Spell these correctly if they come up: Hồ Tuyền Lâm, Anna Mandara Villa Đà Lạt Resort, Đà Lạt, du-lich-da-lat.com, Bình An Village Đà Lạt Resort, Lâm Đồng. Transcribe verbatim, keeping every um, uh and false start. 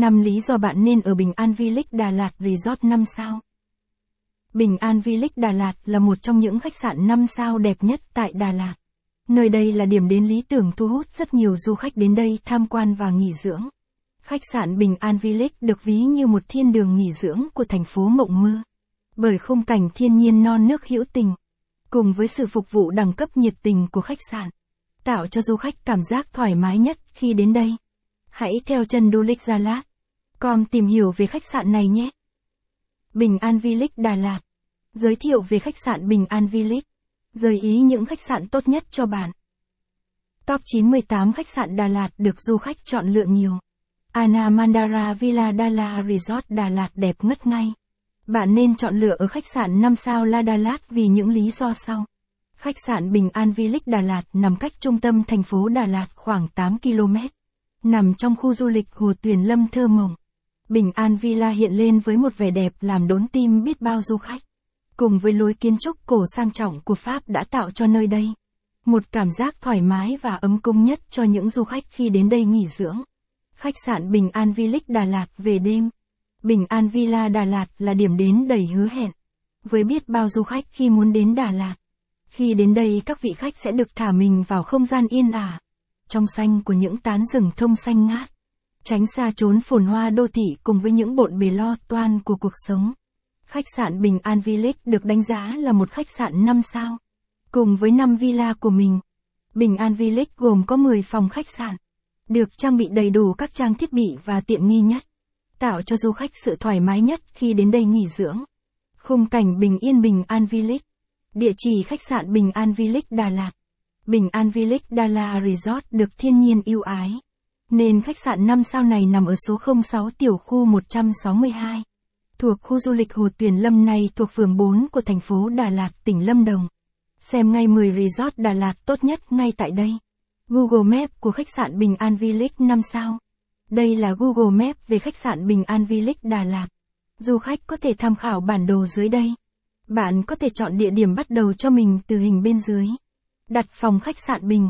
năm lý do bạn nên ở Bình An Village Đà Lạt Resort năm sao. Bình An Village Đà Lạt là một trong những khách sạn năm sao đẹp nhất tại Đà Lạt. Nơi đây là điểm đến lý tưởng thu hút rất nhiều du khách đến đây tham quan và nghỉ dưỡng. Khách sạn Bình An Village được ví như một thiên đường nghỉ dưỡng của thành phố mộng mơ. Bởi khung cảnh thiên nhiên non nước hữu tình, cùng với sự phục vụ đẳng cấp nhiệt tình của khách sạn, tạo cho du khách cảm giác thoải mái nhất khi đến đây. Hãy theo chân du-lich-da-lat chấm com tìm hiểu về khách sạn này nhé. Bình An Village Đà Lạt. Giới thiệu về khách sạn Bình An Village. Gợi ý những khách sạn tốt nhất cho bạn. Top chín mươi tám khách sạn Đà Lạt được du khách chọn lựa nhiều. Anna Mandara Villa Đà Lạt Resort Đà Lạt đẹp ngất ngay. Bạn nên chọn lựa ở khách sạn năm sao La Đà Lạt vì những lý do sau. Khách sạn Bình An Village Đà Lạt nằm cách trung tâm thành phố Đà Lạt khoảng tám ki lô mét. Nằm trong khu du lịch Hồ Tuyền Lâm thơ mộng. Bình An Villa hiện lên với một vẻ đẹp làm đốn tim biết bao du khách. Cùng với lối kiến trúc cổ sang trọng của Pháp đã tạo cho nơi đây một cảm giác thoải mái và ấm cúng nhất cho những du khách khi đến đây nghỉ dưỡng. Khách sạn Bình An Village Đà Lạt về đêm. Bình An Villa Đà Lạt là điểm đến đầy hứa hẹn với biết bao du khách khi muốn đến Đà Lạt. Khi đến đây các vị khách sẽ được thả mình vào không gian yên ả, trong xanh của những tán rừng thông xanh ngát. Tránh xa chốn phồn hoa đô thị cùng với những bộn bề lo toan của cuộc sống. Khách sạn Bình An Village được đánh giá là một khách sạn năm sao. Cùng với năm villa của mình, Bình An Village gồm có mười phòng khách sạn, được trang bị đầy đủ các trang thiết bị và tiện nghi nhất, tạo cho du khách sự thoải mái nhất khi đến đây nghỉ dưỡng. Khung cảnh bình yên Bình An Village. Địa chỉ khách sạn Bình An Village Đà Lạt. Bình An Village Đà Lạt Resort được thiên nhiên ưu ái, nên khách sạn năm sao này nằm ở số không sáu tiểu khu một trăm sáu mươi hai, thuộc khu du lịch Hồ Tuyền Lâm này thuộc phường bốn của thành phố Đà Lạt, tỉnh Lâm Đồng. Xem ngay mười resort Đà Lạt tốt nhất ngay tại đây. Google Maps của khách sạn Bình An Village năm sao. Đây là Google Maps về khách sạn Bình An Village Đà Lạt. Du khách có thể tham khảo bản đồ dưới đây. Bạn có thể chọn địa điểm bắt đầu cho mình từ hình bên dưới. Đặt phòng khách sạn Bình